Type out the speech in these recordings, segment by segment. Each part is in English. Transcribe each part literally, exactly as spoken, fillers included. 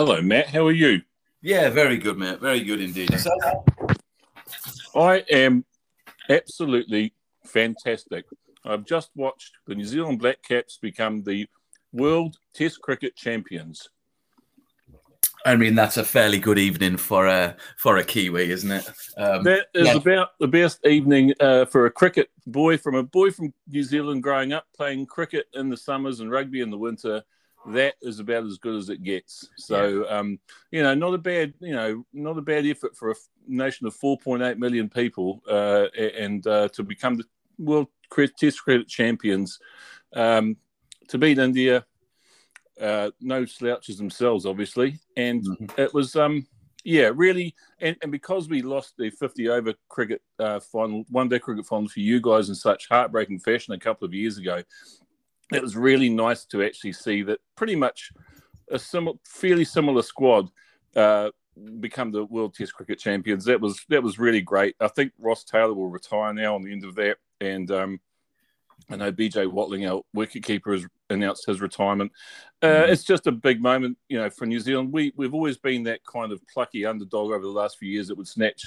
Hello, Matt. How are you? Yeah, very good, Matt. Very good indeed. So, I am absolutely fantastic. I've just watched the New Zealand Black Caps become the World Test Cricket champions. I mean, that's a fairly good evening for a for a Kiwi, isn't it? Um, that is yeah. about the best evening uh, for a cricket boy from a boy from New Zealand growing up playing cricket in the summers and rugby in the winter. That is about as good as it gets. So, yeah. um, you know, not a bad, you know, not a bad effort for a nation of four point eight million people, uh, and uh, to become the World Test Cricket champions, um, to beat India. Uh, no slouches themselves, obviously, and mm-hmm. it was, um, yeah, really, and, and because we lost the fifty-over cricket uh, final, one-day cricket final for you guys in such heartbreaking fashion a couple of years ago, it was really nice to actually see that pretty much a similar, fairly similar squad uh, become the World Test Cricket champions. That was that was really great. I think Ross Taylor will retire now on the end of that, and um, I know B J Watling, our wicketkeeper, has announced his retirement. Uh, mm. It's just a big moment, you know, for New Zealand. We, we've always been that kind of plucky underdog over the last few years that would snatch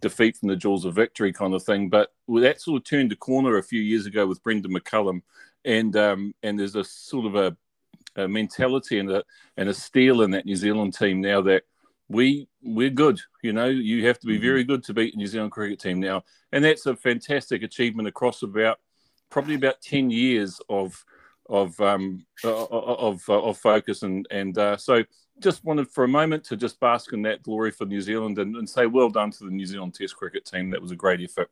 defeat from the jaws of victory kind of thing. But that sort of turned a corner a few years ago with Brendan McCullum. And um, and there's a sort of a, a mentality and a, and a steel in that New Zealand team now that we, we're good. You know, you have to be very good to beat the New Zealand cricket team now. And that's a fantastic achievement across about probably about ten years of of um, of, of of focus, and and uh, so just wanted for a moment to just bask in that glory for New Zealand and, and say well done to the New Zealand Test cricket team. That was a great effort.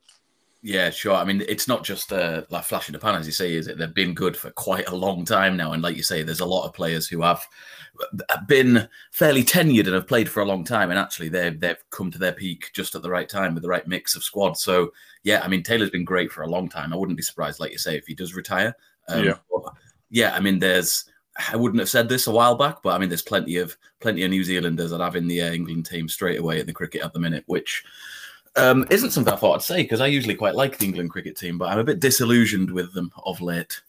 Yeah, sure. I mean, it's not just uh, like flash in the pan, as you say, is it? They've been good for quite a long time now, and like you say, there's a lot of players who have been fairly tenured and have played for a long time, and actually they've they've come to their peak just at the right time with the right mix of squad. So yeah, I mean, Taylor's been great for a long time. I wouldn't be surprised, like you say, if he does retire. Um, yeah. But, yeah, I mean, there's. I wouldn't have said this a while back, but I mean, there's plenty of plenty of New Zealanders that have in the uh, England team straight away in the cricket at the minute, which. Um, isn't something I thought I'd say, because I usually quite like the England cricket team, but I'm a bit disillusioned with them of late.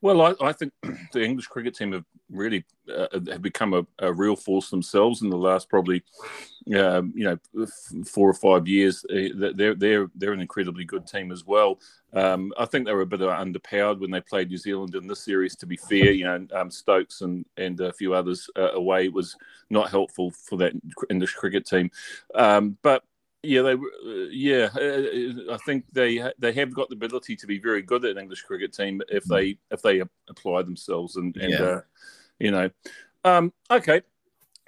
Well, I, I think the English cricket team have really uh, have become a, a real force themselves in the last probably, um, you know, f- four or five years. They're they're they're an incredibly good team as well. Um, I think they were a bit underpowered when they played New Zealand in this series. To be fair, you know, um, Stokes and and a few others uh, away was not helpful for that English cricket team, um, but. Yeah, they. Uh, yeah, uh, I think they they have got the ability to be very good at an English cricket team if they if they apply themselves and, and yeah. uh, you know, um, okay.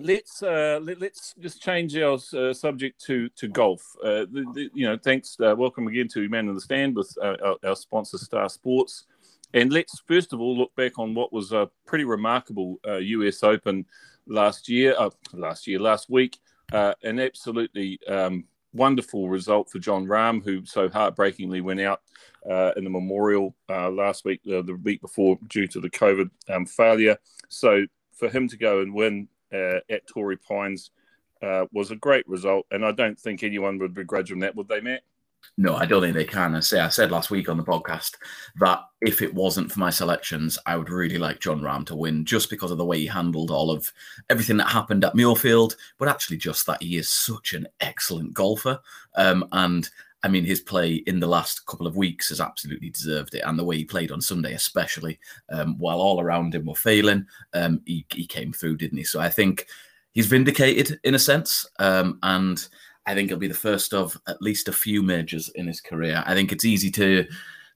Let's uh, let, let's just change our uh, subject to to golf. Uh, the, the, you know, thanks. Uh, welcome again to Man in the Stand with uh, our, our sponsor Star Sports, and let's first of all look back on what was a pretty remarkable uh, U S Open last year. Uh, last year, last week, uh, an absolutely. Um, Wonderful result for John Rahm, who so heartbreakingly went out uh, in the Memorial uh, last week, uh, the week before, due to the COVID um, failure. So for him to go and win uh, at Torrey Pines uh, was a great result, and I don't think anyone would begrudge him that, would they, Matt? No, I don't think they can. I say I said last week on the podcast that if it wasn't for my selections, I would really like John Rahm to win just because of the way he handled all of everything that happened at Muirfield, but actually just that he is such an excellent golfer. Um, and I mean, his play in the last couple of weeks has absolutely deserved it. And the way he played on Sunday, especially um, while all around him were failing, um, he, he came through, didn't he? So I think he's vindicated in a sense. Um, and I think it'll be the first of at least a few majors in his career. I think it's easy to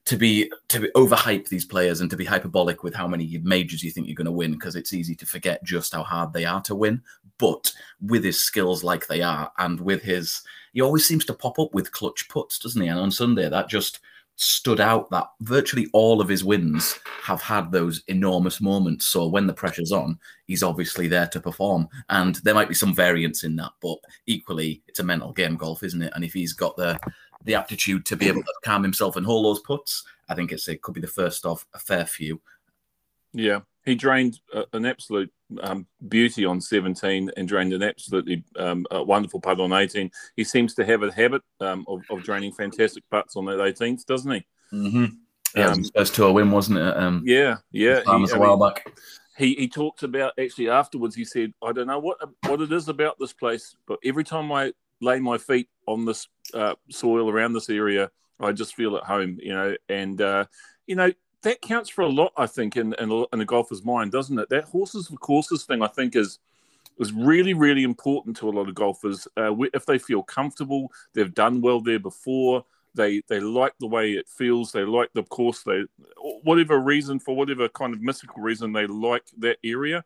to be to be overhype these players and to be hyperbolic with how many majors you think you're going to win, because it's easy to forget just how hard they are to win. But with his skills like they are, and with his, he always seems to pop up with clutch putts, doesn't he? And on Sunday, that just stood out. That virtually all of his wins have had those enormous moments. So when the pressure's on, he's obviously there to perform. And there might be some variance in that, but equally, it's a mental game, golf, isn't it? And if he's got the the aptitude to be able to calm himself and hold those putts, I think it's it could be the first of a fair few. Yeah, he drained a, an absolute um, beauty on seventeen and drained an absolutely um, wonderful putt on eighteen. He seems to have a habit um, of, of draining fantastic putts on that eighteenth, doesn't he? Mm-hmm. Yeah, um, it was his first tour win, wasn't it? Um, yeah, yeah. Farmers he, a while I mean, back. he he talks about, actually afterwards he said, I don't know what what it is about this place, but every time I lay my feet on this uh, soil around this area, I just feel at home, you know. And, uh, you know, that counts for a lot, I think, in, in, in a golfer's mind, doesn't it? That horses for courses thing, I think, is is really, really important to a lot of golfers. Uh, if they feel comfortable, they've done well there before, they they like the way it feels, they like the course, they whatever reason, for whatever kind of mystical reason, they like that area.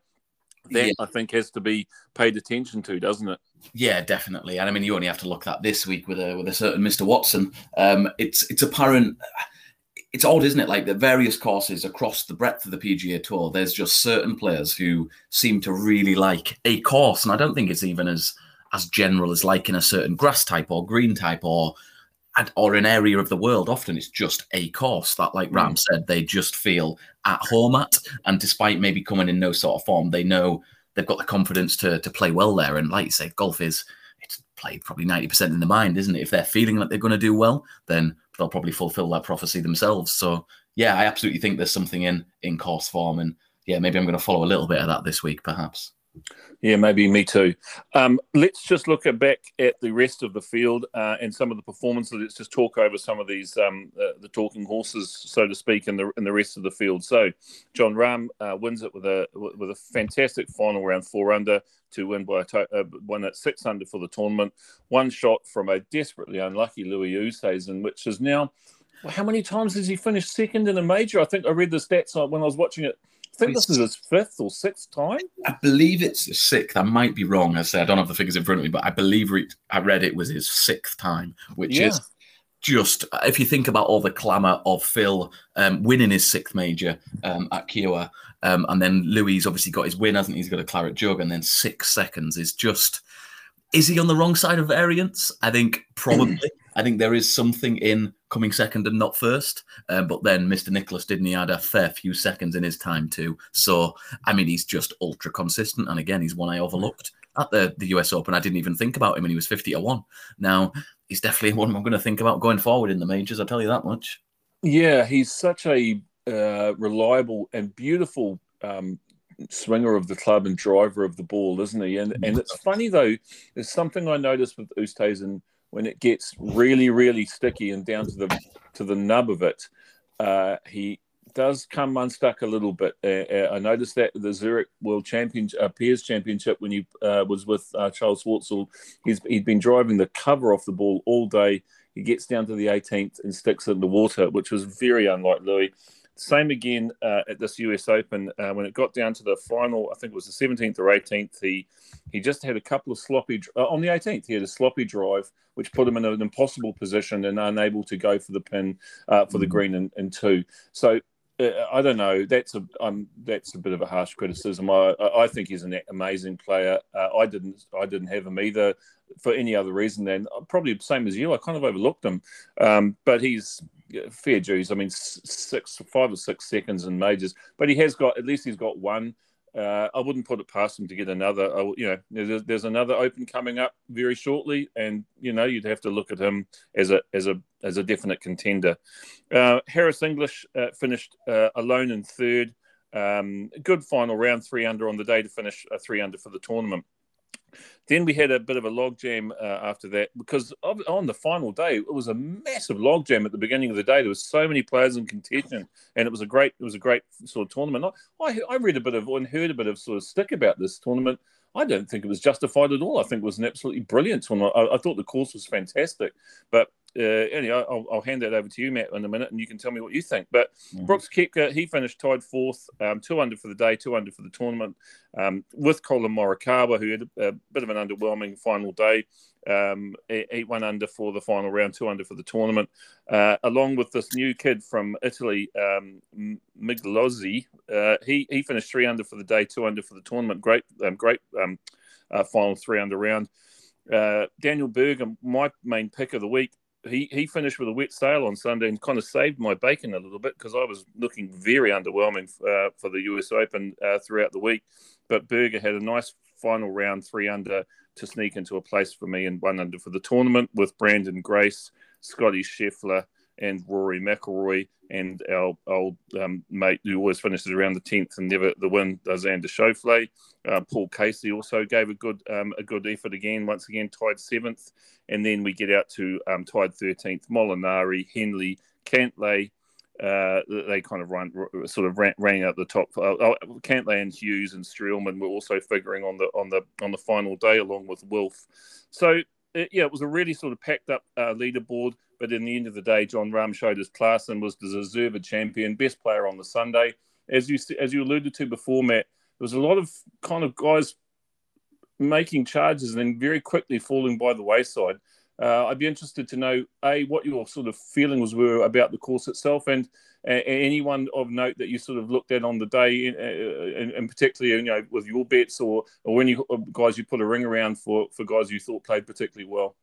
That, yeah. I think, has to be paid attention to, doesn't it? Yeah, definitely. And I mean, you only have to look at this week with a with a certain Mister Watson. Um, it's it's apparent. It's odd, isn't it? Like the various courses across the breadth of the P G A Tour, there's just certain players who seem to really like a course, and I don't think it's even as as general as liking a certain grass type or green type or or an area of the world. Often it's just a course that, like Ram said, they just feel at home at. And despite maybe coming in no sort of form, they know they've got the confidence to to play well there. And like you say, golf is, it's played probably ninety percent in the mind, isn't it? If they're feeling like they're going to do well, then they'll probably fulfill that prophecy themselves. So yeah, I absolutely think there's something in, in course form. And yeah, maybe I'm going to follow a little bit of that this week, perhaps. Yeah, maybe me too. Um, let's just look at back at the rest of the field uh, and some of the performances. Let's just talk over some of these um, uh, the talking horses, so to speak, in the in the rest of the field. So, John Rahm uh, wins it with a with a fantastic final round, four under to win by a to- uh, win at six under for the tournament. One shot from a desperately unlucky Louis Oosthuizen, which is now, well, how many times has he finished second in a major? I think I read the stats when I was watching it. I think this is his fifth or sixth time. I believe it's his sixth. I might be wrong. I say I don't have the figures in front of me, but I believe re- I read it was his sixth time, which yeah. is just, if you think about all the clamour of Phil um, winning his sixth major um, at Kiowa, um, and then Louis obviously got his win, hasn't he? He's got a claret jug, and then six seconds is just, is he on the wrong side of variance? I think probably. I think there is something in coming second and not first, uh, but then Mister Nicholas, didn't he, add a fair few seconds in his time too. So, I mean, he's just ultra consistent. And again, he's one I overlooked at the, the U S Open. I didn't even think about him, and he was fifty to one. Now, he's definitely one I'm going to think about going forward in the majors, I'll tell you that much. Yeah, he's such a uh, reliable and beautiful um swinger of the club and driver of the ball, isn't he? And and it's funny, though, there's something I noticed with Oosthuizen. When it gets really, really sticky and down to the to the nub of it, uh, he does come unstuck a little bit. Uh, I noticed that the Zurich World Championship, uh, Peers Championship, when he uh, was with uh, Charles Wurzel, he's he'd been driving the cover off the ball all day. He gets down to the eighteenth and sticks it in the water, which was very unlike Louis. Same again uh, at this U S Open. Uh, when it got down to the final, I think it was the seventeenth or eighteenth, he he just had a couple of sloppy... Uh, on the eighteenth, he had a sloppy drive, which put him in an impossible position and unable to go for the pin, uh, for the green in, in two. So, uh, I don't know. That's a um, that's a bit of a harsh criticism. I I think he's an amazing player. Uh, I didn't I didn't have him either for any other reason than probably the same as you. I kind of overlooked him. Um, but he's... fair dues. I mean, six, five or six seconds in majors, but he has got, at least he's got one. Uh, I wouldn't put it past him to get another. I, you know, there's, there's another Open coming up very shortly, and you know, you'd have to look at him as a as a as a definite contender. Uh, Harris English uh, finished uh, alone in third. Um, good final round, three under on the day to finish uh, three under for the tournament. Then we had a bit of a logjam uh, after that, because on the final day, it was a massive logjam at the beginning of the day. There were so many players in contention, and it was a great, it was a great sort of tournament. I, I read a bit of and heard a bit of sort of stick about this tournament. I don't think it was justified at all. I think it was an absolutely brilliant tournament. I, I thought the course was fantastic, but uh, anyway, I'll, I'll hand that over to you, Matt, in a minute, and you can tell me what you think. But mm-hmm. Brooks Koepka, he finished tied fourth, um, two under for the day, two under for the tournament, um, with Colin Morikawa, who had a, a bit of an underwhelming final day, um, eight one under for the final round, two under for the tournament, uh, along with this new kid from Italy, um, Miglozzi. Uh, he he finished three under for the day, two under for the tournament. Great, um, great um, uh, final three under round. Uh, Daniel Berger, my main pick of the week. He he finished with a wet sail on Sunday and kind of saved my bacon a little bit, because I was looking very underwhelming uh, for the U S Open uh, throughout the week. But Berger had a nice final round, three under, to sneak into a place for me, and one under for the tournament with Brandon Grace, Scotty Scheffler, and Rory McIlroy and our old um, mate who always finishes around the tenth and never the win, Xander Schauffele. Uh, Paul Casey also gave a good um, a good effort again, once again tied seventh. And then we get out to um, tied thirteenth, Molinari, Henley, Cantlay. Uh, they kind of run, sort of ran, ran out the top. Uh, Cantlay and Hughes and Streelman were also figuring on the on the on the final day, along with Wilf. So it, yeah, it was a really sort of packed up uh, leaderboard. But in the end of the day, John Rahm showed his class and was the deserved champion, best player on the Sunday. As you as you alluded to before, Matt, there was a lot of kind of guys making charges and then very quickly falling by the wayside. Uh, I'd be interested to know, A, what your sort of feelings were about the course itself, and uh, anyone of note that you sort of looked at on the day, in, uh, and, and particularly, you know, with your bets or or any guys you put a ring around for, for guys you thought played particularly well.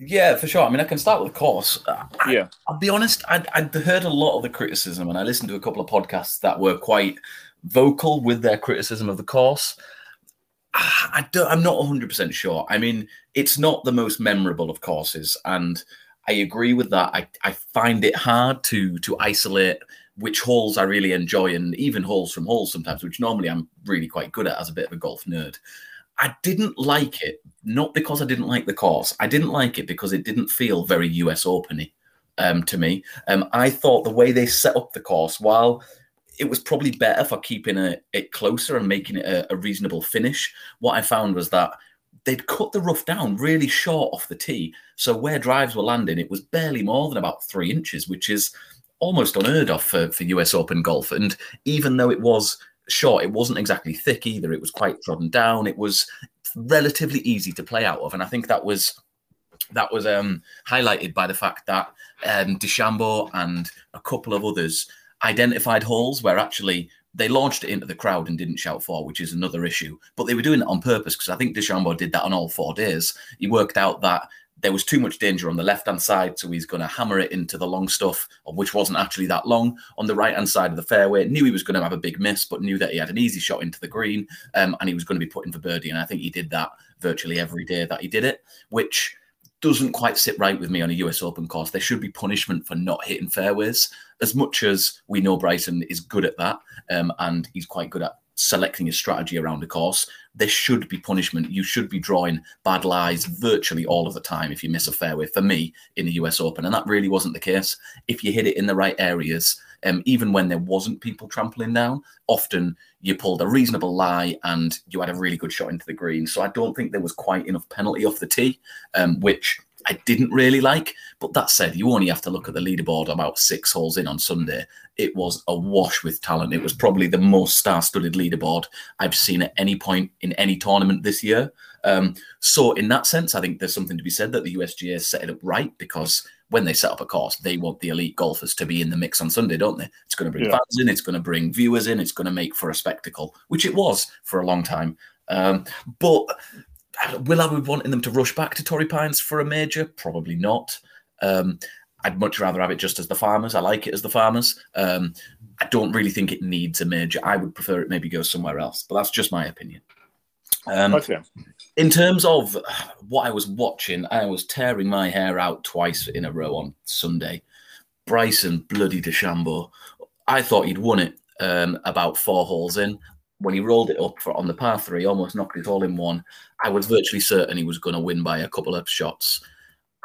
Yeah, for sure. I mean, I can start with the course. I, yeah, I'll be honest, I'd, I'd heard a lot of the criticism, and I listened to a couple of podcasts that were quite vocal with their criticism of the course. I don't, I'm not one hundred percent sure. I mean, it's not the most memorable of courses, and I agree with that. I, I find it hard to to isolate which holes I really enjoy, and even holes from holes sometimes, which normally I'm really quite good at as a bit of a golf nerd. I didn't like it, not because I didn't like the course. I didn't like it because it didn't feel very U S Open-y um, to me. Um, I thought the way they set up the course, while it was probably better for keeping it, it closer and making it a, a reasonable finish, what I found was that they'd cut the rough down really short off the tee. So where drives were landing, it was barely more than about three inches, which is almost unheard of for, for U S Open golf. And even though it was short, it wasn't exactly thick either. It was quite trodden down. It was relatively easy to play out of, and I think that was that was um, highlighted by the fact that um, DeChambeau and a couple of others identified holes where actually they launched it into the crowd and didn't shout for, which is another issue. But they were doing it on purpose, because I think DeChambeau did that on all four days. He worked out that there was too much danger on the left-hand side, so he's going to hammer it into the long stuff, which wasn't actually that long. On the right-hand side of the fairway, knew he was going to have a big miss, but knew that he had an easy shot into the green, um, and he was going to be putting for birdie. And I think he did that virtually every day that he did it, which doesn't quite sit right with me on a U S Open course. There should be punishment for not hitting fairways, as much as we know Bryson is good at that, um, and he's quite good at selecting his strategy around a course. There should be punishment. You should be drawing bad lies virtually all of the time if you miss a fairway, for me, in the U S Open. And that really wasn't the case. If you hit it in the right areas, um, even when there wasn't people trampling down, often you pulled a reasonable lie and you had a really good shot into the green. So I don't think there was quite enough penalty off the tee, um, which I didn't really like. But that said, you only have to look at the leaderboard about six holes in on Sunday. It was awash with talent. It was probably the most star-studded leaderboard I've seen at any point in any tournament this year. Um, so in that sense, I think there's something to be said that the U S G A set it up right, because when they set up a course, they want the elite golfers to be in the mix on Sunday, don't they? It's going to bring yeah. fans in, it's going to bring viewers in, it's going to make for a spectacle, which it was for a long time. Um, but... Will I be wanting them to rush back to Torrey Pines for a major? Probably not. Um, I'd much rather have it just as the Farmers. I like it as the Farmers. Um, I don't really think it needs a major. I would prefer it maybe go somewhere else, but that's just my opinion. Um, okay. In terms of what I was watching, I was tearing my hair out twice in a row on Sunday. Bryson bloody DeChambeau. I thought he'd won it um, about four holes in. When he rolled it up for, on the par three, almost knocked it all in one. I was virtually certain he was going to win by a couple of shots.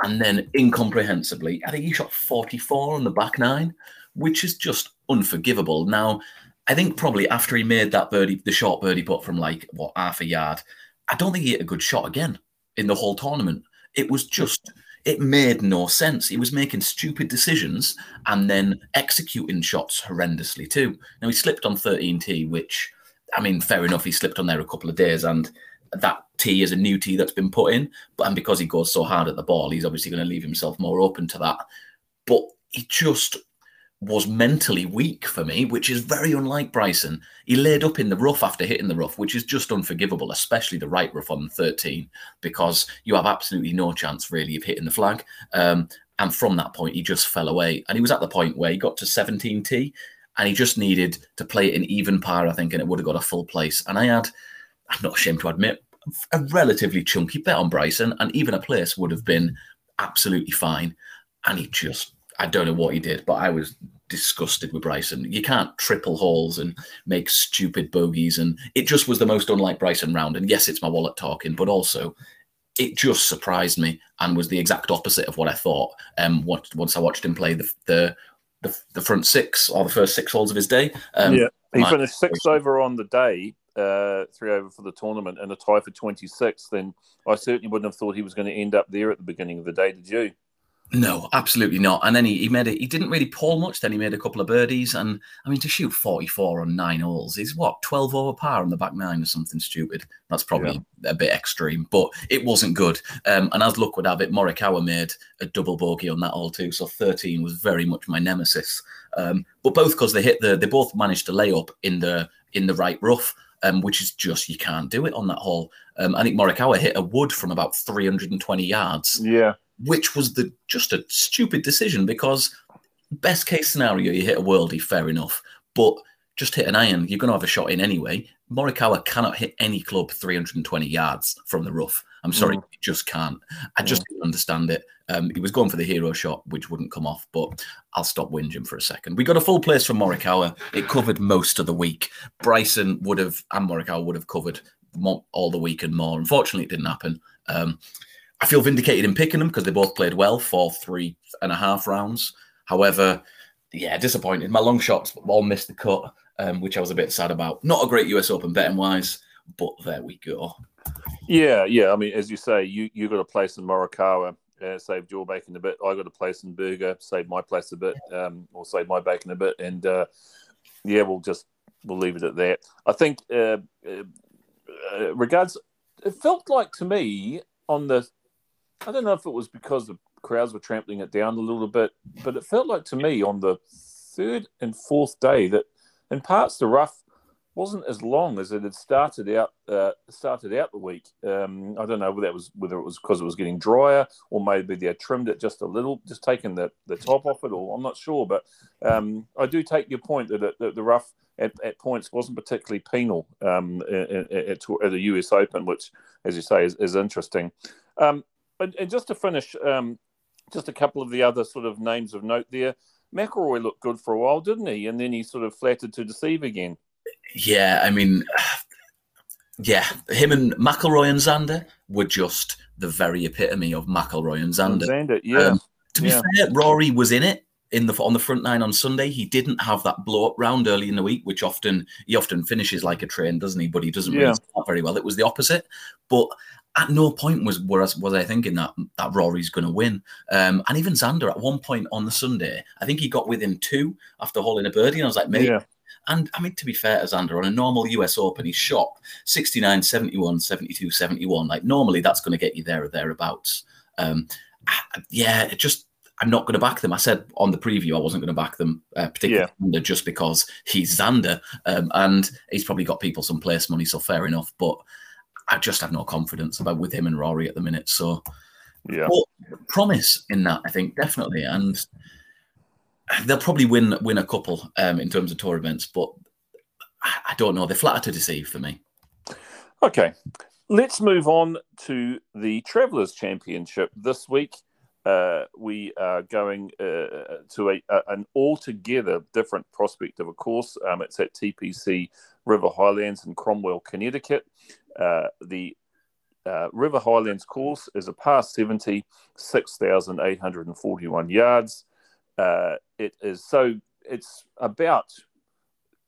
And then, incomprehensibly, I think he shot forty-four on the back nine, which is just unforgivable. Now, I think probably after he made that birdie, the short birdie putt from like, what, half a yard, I don't think he hit a good shot again in the whole tournament. It was just... It made no sense. He was making stupid decisions and then executing shots horrendously too. Now, he slipped on thirteen T, which... I mean, fair enough, he slipped on there a couple of days, and that tee is a new tee that's been put in. But and because he goes so hard at the ball, he's obviously going to leave himself more open to that. But he just was mentally weak for me, which is very unlike Bryson. He laid up in the rough after hitting the rough, which is just unforgivable, especially the right rough on thirteen, because you have absolutely no chance, really, of hitting the flag. Um, and from that point, he just fell away. And he was at the point where he got to seventeen T, and he just needed to play it in even par, I think, and it would have got a full place. And I had, I'm not ashamed to admit, a relatively chunky bet on Bryson, and even a place would have been absolutely fine. And he just, I don't know what he did, but I was disgusted with Bryson. You can't triple holes and make stupid bogeys, and it just was the most unlike Bryson round. And yes, it's my wallet talking, but also it just surprised me and was the exact opposite of what I thought. Um, what, once I watched him play the the the, the front six or the first six holes of his day. Um, yeah, he finished six over on the day, uh, three over for the tournament, and a tie for twenty-sixth. Then I certainly wouldn't have thought he was going to end up there at the beginning of the day. Did you? No, absolutely not. And then he, he made it. He didn't really pull much. Then he made a couple of birdies, and I mean, to shoot forty-four on nine holes is what, twelve over par on the back nine or something stupid. That's probably yeah. a bit extreme, but it wasn't good. Um, and as luck would have it, Morikawa made a double bogey on that hole too. So thirteen was very much my nemesis. Um, but both because they hit the, they both managed to lay up in the in the right rough. Um, which is just, you can't do it on that hole. Um, I think Morikawa hit a wood from about three hundred twenty yards. Yeah, which was the just a stupid decision, because best case scenario, you hit a worldie, fair enough. But just hit an iron, you're going to have a shot in anyway. Morikawa cannot hit any club three hundred twenty yards from the rough. I'm sorry, mm. you just can't. I just mm. didn't understand it. Um, he was going for the hero shot, which wouldn't come off, but I'll stop whinging for a second. We got a full place from Morikawa. It covered most of the week. Bryson would have, and Morikawa would have covered all the week and more. Unfortunately, it didn't happen. Um, I feel vindicated in picking them because they both played well for three and a half rounds. However, yeah, disappointed. My long shots all missed the cut, um, which I was a bit sad about. Not a great U S Open betting-wise, but there we go. Yeah, yeah. I mean, as you say, you, you got a place in Morikawa, uh, saved your bacon a bit. I got a place in Berger, saved my place a bit, um, or saved my bacon a bit. And, uh, yeah, we'll just we'll leave it at that. I think uh, uh, regards, it felt like to me on the, I don't know if it was because the crowds were trampling it down a little bit, but it felt like to me on the third and fourth day that in parts the rough wasn't as long as it had started out uh, started out the week. Um, I don't know whether that was whether it was because it was getting drier, or maybe they had trimmed it just a little, just taking the, the top off it, or I'm not sure. But um, I do take your point that, it, that the rough at, at points wasn't particularly penal um, at, at, at the U S Open, which, as you say, is, is interesting. Um, and, and just to finish, um, just a couple of the other sort of names of note there. McIlroy looked good for a while, didn't he? And then he sort of flattered to deceive again. Yeah, I mean, yeah, him and McIlroy and Xander were just the very epitome of McIlroy and Xander. And Xander, yeah. Um, to be yeah. fair, Rory was in it in the on the front nine on Sunday. He didn't have that blow up round early in the week, which often he often finishes like a train, doesn't he? But he doesn't yeah. really start very well. It was the opposite, but at no point was was, was I thinking that that Rory's going to win. Um, and even Xander at one point on the Sunday, I think he got within two after hauling a birdie, and I was like, mate. Yeah. And, I mean, to be fair to Xander, on a normal U S Open, he shot sixty-nine, seventy-one, seventy-two, seventy-one. Like, normally that's going to get you there or thereabouts. Um, I, yeah, it just, I'm not going to back them. I said on the preview I wasn't going to back them, uh, particularly yeah. Xander, just because he's Xander. Um, and he's probably got people some place money, so fair enough. But I just have no confidence about with him and Rory at the minute. So, yeah, but promise in that, I think, definitely. And they'll probably win win a couple um, in terms of tour events, but I don't know. They're flatter to deceive for me. Okay. Let's move on to the Travellers' Championship. This week, uh, we are going uh, to a, a, an altogether different prospect of a course. Um, it's at T P C River Highlands in Cromwell, Connecticut. Uh, the uh, River Highlands course is a par seventy, six thousand eight hundred forty-one yards. Uh, it is so it's about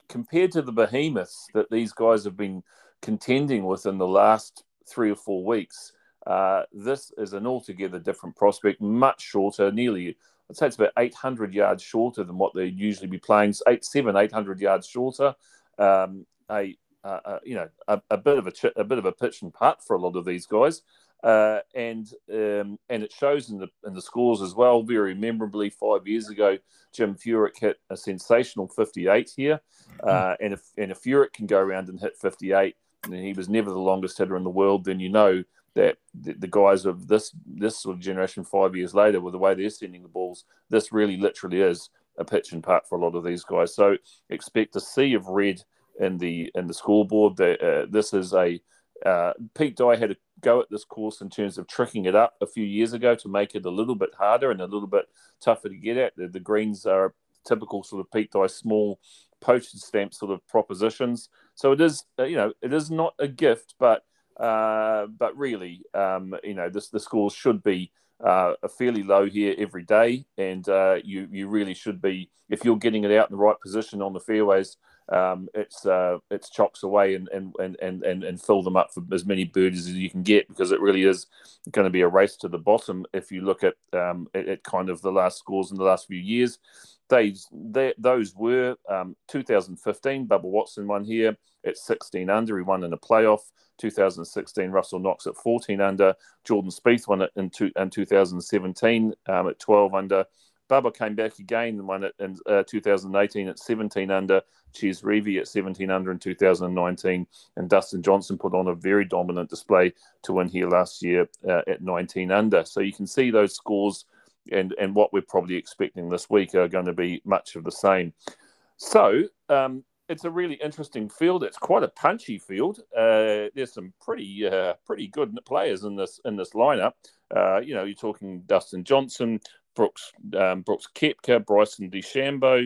compared to the behemoths that these guys have been contending with in the last three or four weeks. Uh, this is an altogether different prospect, much shorter, nearly I'd say it's about eight hundred yards shorter than what they usually be playing. Eight, seven, eight hundred yards shorter. Um, a, uh, you know, a, a bit of a, ch- a bit of a pitch and putt for a lot of these guys. Uh, and um, and it shows in the in the scores as well. Very memorably, five years ago, Jim Furyk hit a sensational fifty-eight here, uh, and if and if Furyk can go around and hit fifty-eight, and he was never the longest hitter in the world, then you know that the, the guys of this this sort of generation five years later, with the way they're sending the balls, this really literally is a pitch and putt for a lot of these guys. So expect a sea of red in the in the scoreboard. That uh, this is a uh, Pete Dye had a go at this course in terms of tricking it up a few years ago to make it a little bit harder and a little bit tougher to get at. The, the greens are typical sort of Pete Dye small poached stamp sort of propositions. So it is, you know, it is not a gift, but uh, but really, um, you know, this the scores should be uh, fairly low here every day, and uh, you you really should be, if you're getting it out in the right position on the fairways, um, it's uh, it's chops away and and, and and and fill them up for as many birdies as you can get, because it really is going to be a race to the bottom if you look at um, at, at kind of the last scores in the last few years. They, they, those were um, two thousand fifteen, Bubba Watson won here at sixteen under. He won in a playoff. two thousand sixteen, Russell Knox at fourteen under. Jordan Spieth won it in, two, in two thousand seventeen um, at twelve under. Bubba came back again and won it in uh, two thousand eighteen at seventeen under. Ches Reavie at seventeen under in two thousand nineteen. And Dustin Johnson put on a very dominant display to win here last year uh, at nineteen under. So you can see those scores and and what we're probably expecting this week are going to be much of the same. So um, it's a really interesting field. It's quite a punchy field. Uh, there's some pretty uh, pretty good players in this in this lineup. Uh, you know, you're talking Dustin Johnson, Brooks um, Brooks Koepka, Bryson DeChambeau,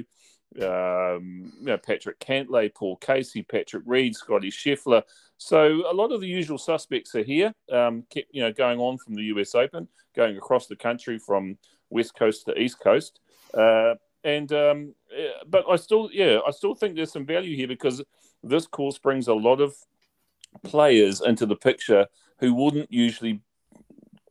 um, you know, Patrick Cantlay, Paul Casey, Patrick Reed, Scotty Scheffler. So a lot of the usual suspects are here, um, kept, you know, going on from the U S Open, going across the country from West Coast to East Coast. Uh, and um, but I still, yeah, I still think there's some value here, because this course brings a lot of players into the picture who wouldn't usually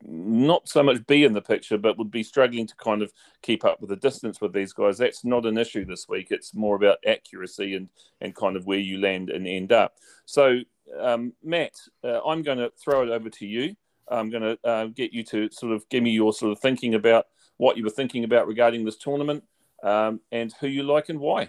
not so much be in the picture, but would be struggling to kind of keep up with the distance with these guys. That's not an issue this week. It's more about accuracy and, and kind of where you land and end up. So, um, Matt, uh, I'm going to throw it over to you. I'm going to uh, get you to sort of give me your sort of thinking about what you were thinking about regarding this tournament, um, and who you like and why.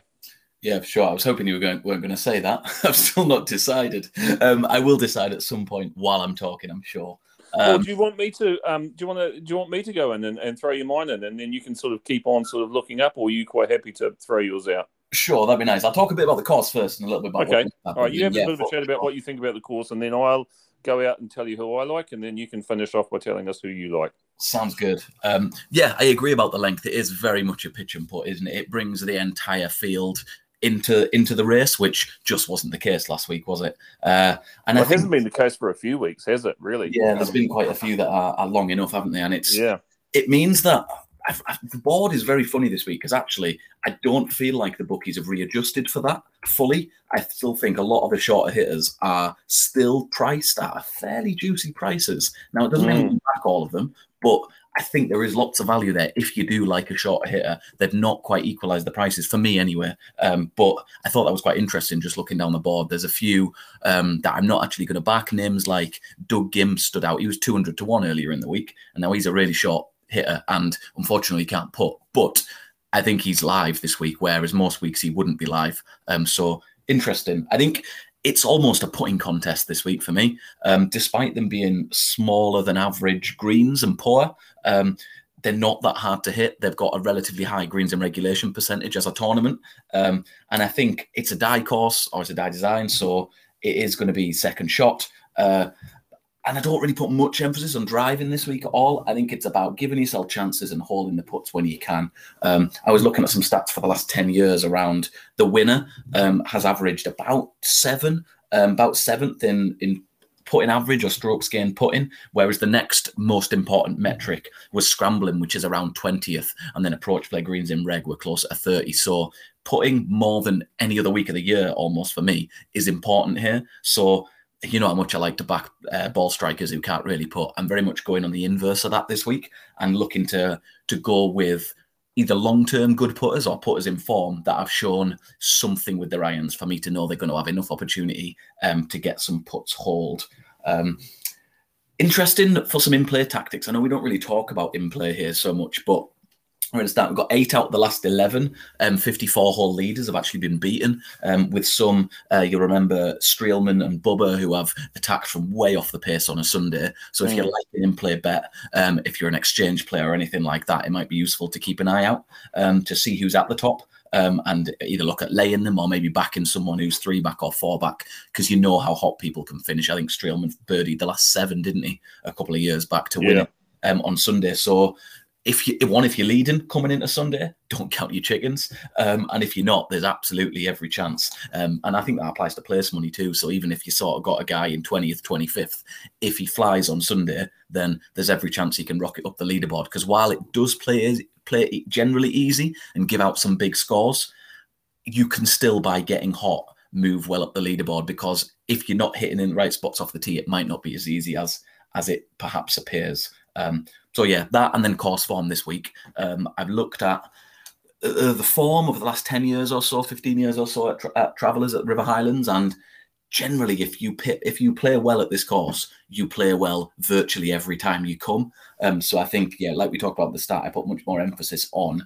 Yeah, for sure. I was hoping you were going, weren't going to say that. I've still not decided. Um, I will decide at some point while I'm talking, I'm sure. Um, or do you want me to? Um, do you want to? Do you want me to go in and, and throw your mine in, and then you can sort of keep on sort of looking up, or are you quite happy to throw yours out? Sure, that'd be nice. I'll talk a bit about the course first, and a little bit about. Okay, all right. You have yeah, a bit of a chat about what you think about the course, and then I'll go out and tell you who I like, and then you can finish off by telling us who you like. Sounds good. Um, yeah, I agree about the length. It is very much a pitch and putt, isn't it? It brings the entire field into into the race, which just wasn't the case last week, was it? Uh, and well, I think, it hasn't been the case for a few weeks, has it, really? Yeah, there's been quite a few that are, are long enough, haven't they? And it's yeah. it means that I've, I've, the board is very funny this week, because actually I don't feel like the bookies have readjusted for that fully. I still think a lot of the shorter hitters are still priced at fairly juicy prices. Now, it doesn't mm. mean we back all of them, but I think there is lots of value there. If you do like a shorter hitter, they've not quite equalised the prices, for me anyway. Um, but I thought that was quite interesting, just looking down the board. There's a few um, that I'm not actually going to back. Names like Doug Gim stood out. He was two hundred to one earlier in the week, and now he's a really short hitter and unfortunately can't putt. But I think he's live this week, whereas most weeks he wouldn't be live. Um, so interesting. I think it's almost a putting contest this week for me, um, despite them being smaller than average greens and poor. Um, they're not that hard to hit. They've got a relatively high greens in regulation percentage as a tournament. Um, and I think it's a die course, or it's a die design, so it is going to be second shot. Uh, and I don't really put much emphasis on driving this week at all. I think it's about giving yourself chances and hauling the putts when you can. Um, I was looking at some stats for the last ten years around the winner um, has averaged about seven, um, about seventh in, in putting average or strokes gained putting, whereas the next most important metric was scrambling, which is around twentieth, and then approach play greens in reg were close at thirty. So putting more than any other week of the year almost for me is important here. So you know how much I like to back uh, ball strikers who can't really put. I'm very much going on the inverse of that this week and looking to to go with either long-term good putters or putters in form that have shown something with their irons for me to know they're going to have enough opportunity um, to get some putts hauled. Um, interesting for some in-play tactics. I know we don't really talk about in-play here so much, but we're going to start. We've got eight out of the last eleven um, fifty-four hole leaders have actually been beaten, um, with some, uh, you'll remember, Streelman and Bubba, who have attacked from way off the pace on a Sunday. So mm. if you like an in-play bet, um, if you're an exchange player or anything like that, it might be useful to keep an eye out um, to see who's at the top. um, and either look at laying them or maybe backing someone who's three back or four back, because you know how hot people can finish. I think Streelman birdied the last seven, didn't he, a couple of years back to win yeah. it um, on Sunday. So if you one, if you're leading coming into Sunday, don't count your chickens. Um, and if you're not, there's absolutely every chance. Um, and I think that applies to place money too. So even if you sort of got a guy in twentieth, twenty-fifth, if he flies on Sunday, then there's every chance he can rocket up the leaderboard. Because while it does play play generally easy and give out some big scores, you can still, by getting hot, move well up the leaderboard. Because if you're not hitting in the right spots off the tee, it might not be as easy as as it perhaps appears. Um, so yeah, that, and then course form this week. Um, I've looked at uh, the form over the last ten years or so, fifteen years or so at, tra at Travellers at River Highlands, and generally, if you pit, if you play well at this course, you play well virtually every time you come. Um, so I think, yeah, like we talked about at the start, I put much more emphasis on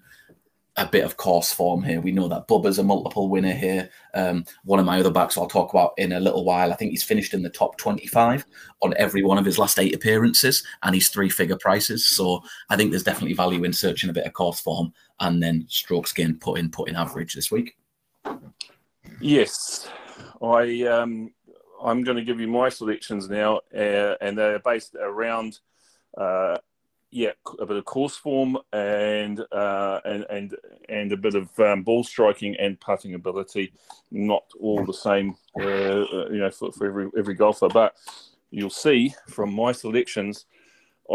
a bit of course form here. We know that Bubba's a multiple winner here. Um, one of my other backs I'll talk about in a little while. I think he's finished in the top twenty-five on every one of his last eight appearances, and he's three-figure prices. So I think there's definitely value in searching a bit of course form and then strokes gained, put in, put in average this week. Yes, I um, I'm going to give you my selections now, uh, and they're based around. Uh, Yeah, a bit of course form and uh, and and and a bit of um, ball striking and putting ability. Not all the same, uh, you know, for, for every every golfer. But you'll see from my selections,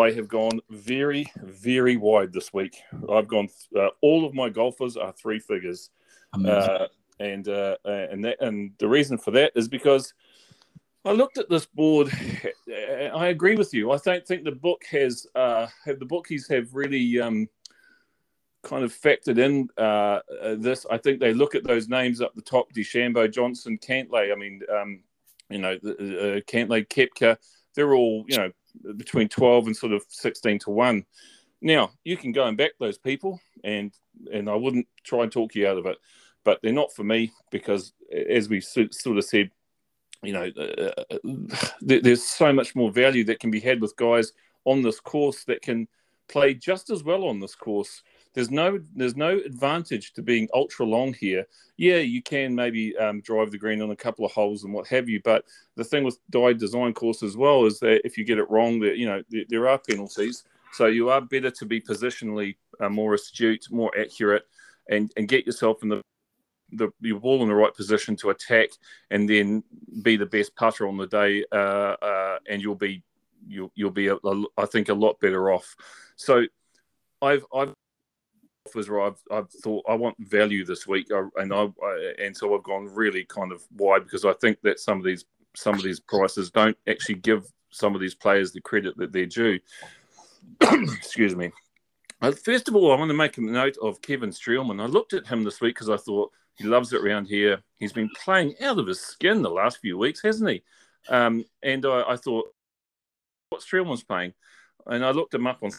I have gone very very wide this week. I've gone uh, all of my golfers are three figures, uh, and uh, and that, and the reason for that is because I looked at this board. I agree with you. I don't think the book has uh, have the bookies have really um, kind of factored in uh, this. I think they look at those names up the top: DeChambeau, Johnson, Cantlay. I mean, um, you know, uh, Cantlay, Koepka. They're all, you know, between twelve and sort of sixteen to one. Now you can go and back those people, and and I wouldn't try and talk you out of it, but they're not for me because, as we sort of said, you know, uh, there's so much more value that can be had with guys on this course that can play just as well on this course. There's no there's no advantage to being ultra long here. Yeah, you can maybe um, drive the green on a couple of holes and what have you, but the thing with Dye design course as well is that if you get it wrong, that, you know, there, there are penalties. So you are better to be positionally uh, more astute, more accurate, and, and get yourself in the The, your ball in the right position to attack, and then be the best putter on the day, uh, uh, and you'll be you'll you'll be a, a, I think a lot better off. So I've I've I've, I've thought I want value this week, I, and I, I and so I've gone really kind of wide because I think that some of these some of these prices don't actually give some of these players the credit that they're due. Excuse me. Uh, first of all, I want to make a note of Kevin Streelman. I looked at him this week because I thought, he loves it around here. He's been playing out of his skin the last few weeks, hasn't he? Um, and I, I thought, what Streelman's playing? And I looked him up on.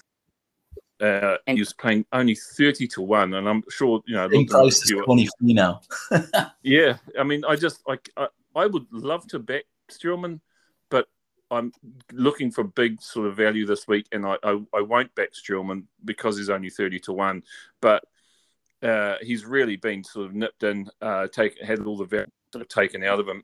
Uh, he was playing only thirty to one, and I'm sure you know. He close to twenty-three now. Yeah, I mean, I just like I, I would love to back Streelman, but I'm looking for big sort of value this week, and I I, I won't back Streelman because he's only thirty to one, but. Uh, he's really been sort of nipped in, uh, take, had all the value sort of taken out of him.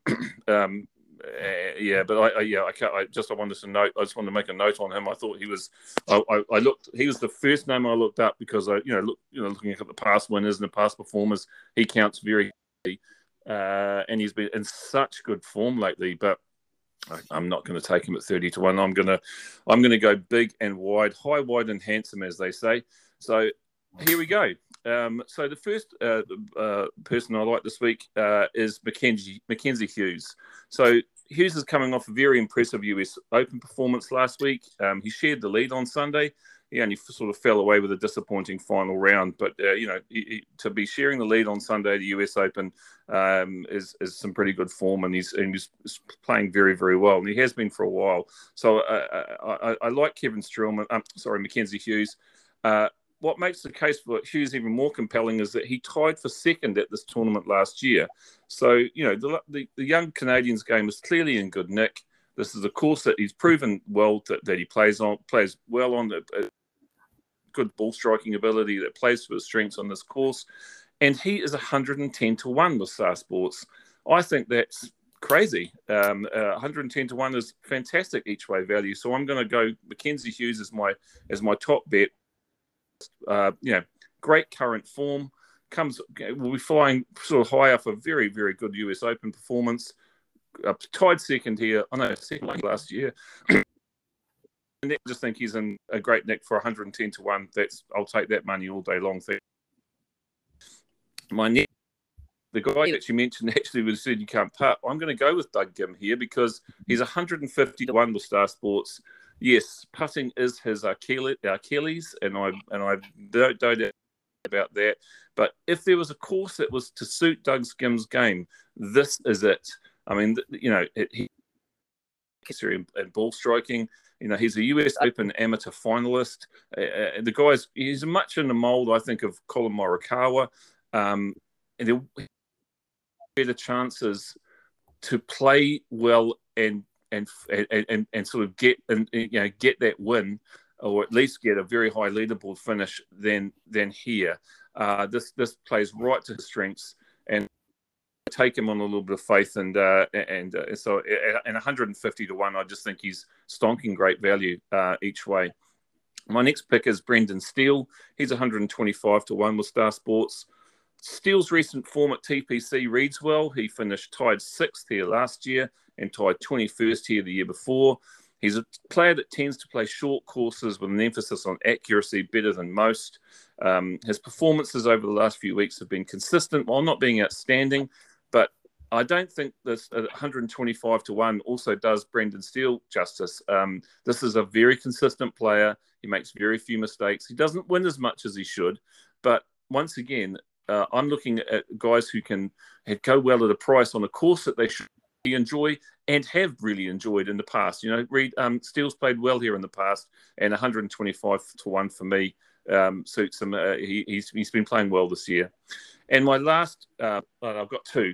um, uh, yeah, but I, I yeah, I, can't, I just I wanted to note. I just wanted to make a note on him. I thought he was. I, I, I looked. He was the first name I looked up because I, you know, look, you know, looking at the past winners and the past performers, he counts very, uh, and he's been in such good form lately. But I, I'm not going to take him at thirty to one. I'm gonna, I'm gonna go big and wide, high, wide, and handsome, as they say. So here we go. Um, so the first uh, uh, person I like this week uh, is Mackenzie, Mackenzie Hughes. So Hughes is coming off a very impressive U S Open performance last week. Um, he shared the lead on Sunday. He only sort of fell away with a disappointing final round. But, uh, you know, he, he, to be sharing the lead on Sunday at the U S Open um, is, is some pretty good form. And he's, and he's playing very, very well. And he has been for a while. So uh, I, I like Kevin Streelman. Um, sorry, Mackenzie Hughes. Uh, What makes the case for Hughes even more compelling is that he tied for second at this tournament last year. So, you know, the, the, the young Canadian's game is clearly in good nick. This is a course that he's proven well that, that he plays on, plays well on, the, uh, good ball striking ability that plays to his strengths on this course. And he is one hundred ten to one with Star Sports. I think that's crazy. Um, uh, one hundred ten to one is fantastic each way value. So I'm going to go Mackenzie Hughes as my as my top bet. Uh, you know, great current form. Comes will be flying sort of high off a very very good U S Open performance. Uh, tied second here. I know second last year. And I just think he's in a great nick for one hundred ten to one. That's I'll take that money all day long. Thing. My next, the guy that you mentioned actually was said you can't putt. I'm going to go with Doug Gim here because he's one hundred fifty to one with Star Sports. Yes, putting is his Achilles, and I and I don't doubt about that. But if there was a course that was to suit Doug Gim's game, this is it. I mean, you know, it, he and ball striking. You know, he's a U S Open amateur finalist. Uh, the guy's he's much in the mould, I think, of Colin Morikawa. Um, and there will be better chances to play well and and and, and, and sort of get and, you know get that win, or at least get a very high leaderboard finish than than here. Uh, this this plays right to his strengths, and take him on a little bit of faith. And uh, and uh, so and one hundred fifty to one, I just think he's stonking great value uh, each way. My next pick is Brendan Steele. He's one hundred twenty-five to one with Star Sports. Steele's recent form at T P C reads well. He finished tied sixth here last year and tied twenty-first here the year before. He's a player that tends to play short courses with an emphasis on accuracy better than most. Um, his performances over the last few weeks have been consistent while not being outstanding, but I don't think this one hundred twenty-five to one also does Brendan Steele justice. Um, this is a very consistent player. He makes very few mistakes. He doesn't win as much as he should, but once again, Uh, I'm looking at guys who can go well at a price on a course that they should really enjoy and have really enjoyed in the past. You know, Reed, um, Steele's played well here in the past, and one hundred twenty-five to one for me um, suits him. Uh, he, he's, he's been playing well this year. And my last, uh, I've got two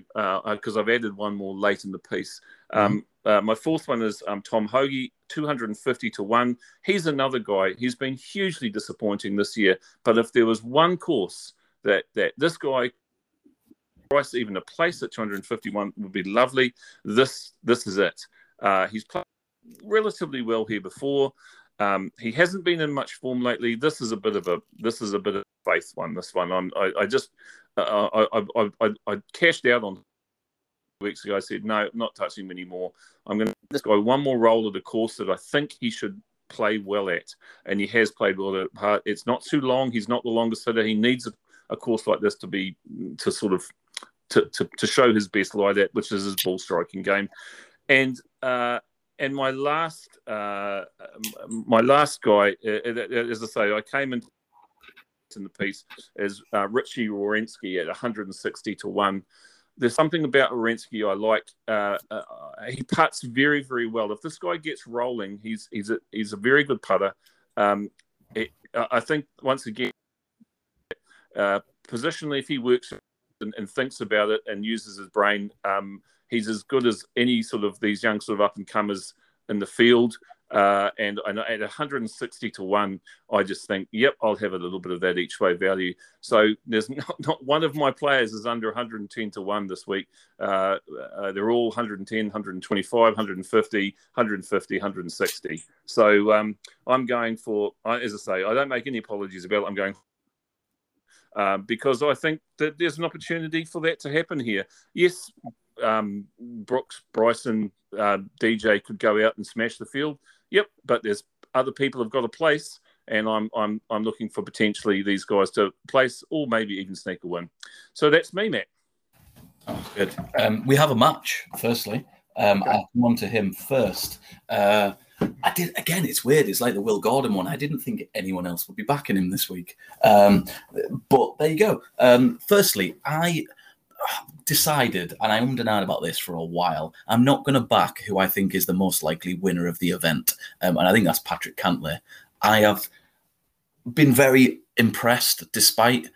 because uh, I've added one more late in the piece. Um, mm-hmm. uh, my fourth one is um, Tom Hoagie, two hundred fifty to one. He's another guy. He's been hugely disappointing this year, but if there was one course that that this guy price even a place at two hundred fifty-one would be lovely. This this is it. Uh, he's played relatively well here before. Um, he hasn't been in much form lately. This is a bit of a this is a bit of a faith one. This one I'm, I I just uh, I, I I I cashed out on weeks ago. I said no, not touching him anymore. I'm going to give this guy one more roll at a course that I think he should play well at, and he has played well at heart. It's not too long. He's not the longest hitter. He needs a a course like this to be to sort of to to, to show his best light at, which is his ball striking game, and uh, and my last uh, my last guy, as I say, I came in in the piece is uh, Richie Wierenski at one hundred sixty to one. There's something about Wierenski I like. Uh, uh, he putts very very well. If this guy gets rolling, he's he's a, he's a very good putter. Um, it, I think once again. Uh, positionally, if he works and, and thinks about it and uses his brain, um, he's as good as any sort of these young sort of up and comers in the field. Uh, and, and at one hundred sixty to one, I just think, yep, I'll have a little bit of that each way value. So there's not, not one of my players is under one hundred ten to one this week. Uh, uh, they're all one hundred ten, one hundred twenty-five, one hundred fifty, one hundred fifty, one hundred sixty. So um, I'm going for, as I say, I don't make any apologies about it. I'm going. Uh, because I think that there's an opportunity for that to happen here. Yes, um, Brooks, Bryson, uh, D J could go out and smash the field. Yep, but there's other people have got a place, and I'm I'm I'm looking for potentially these guys to place or maybe even sneak a win. So that's me, Matt. Oh, good. Um, we have a match. Firstly, um, okay. I'll come on to him first. Uh, I did again. It's weird. It's like the Will Gordon one. I didn't think anyone else would be backing him this week, um, but there you go. Um, firstly, I decided, and I ummed and ahed about this for a while. I'm not going to back who I think is the most likely winner of the event, um, and I think that's Patrick Cantlay. I have been very impressed, despite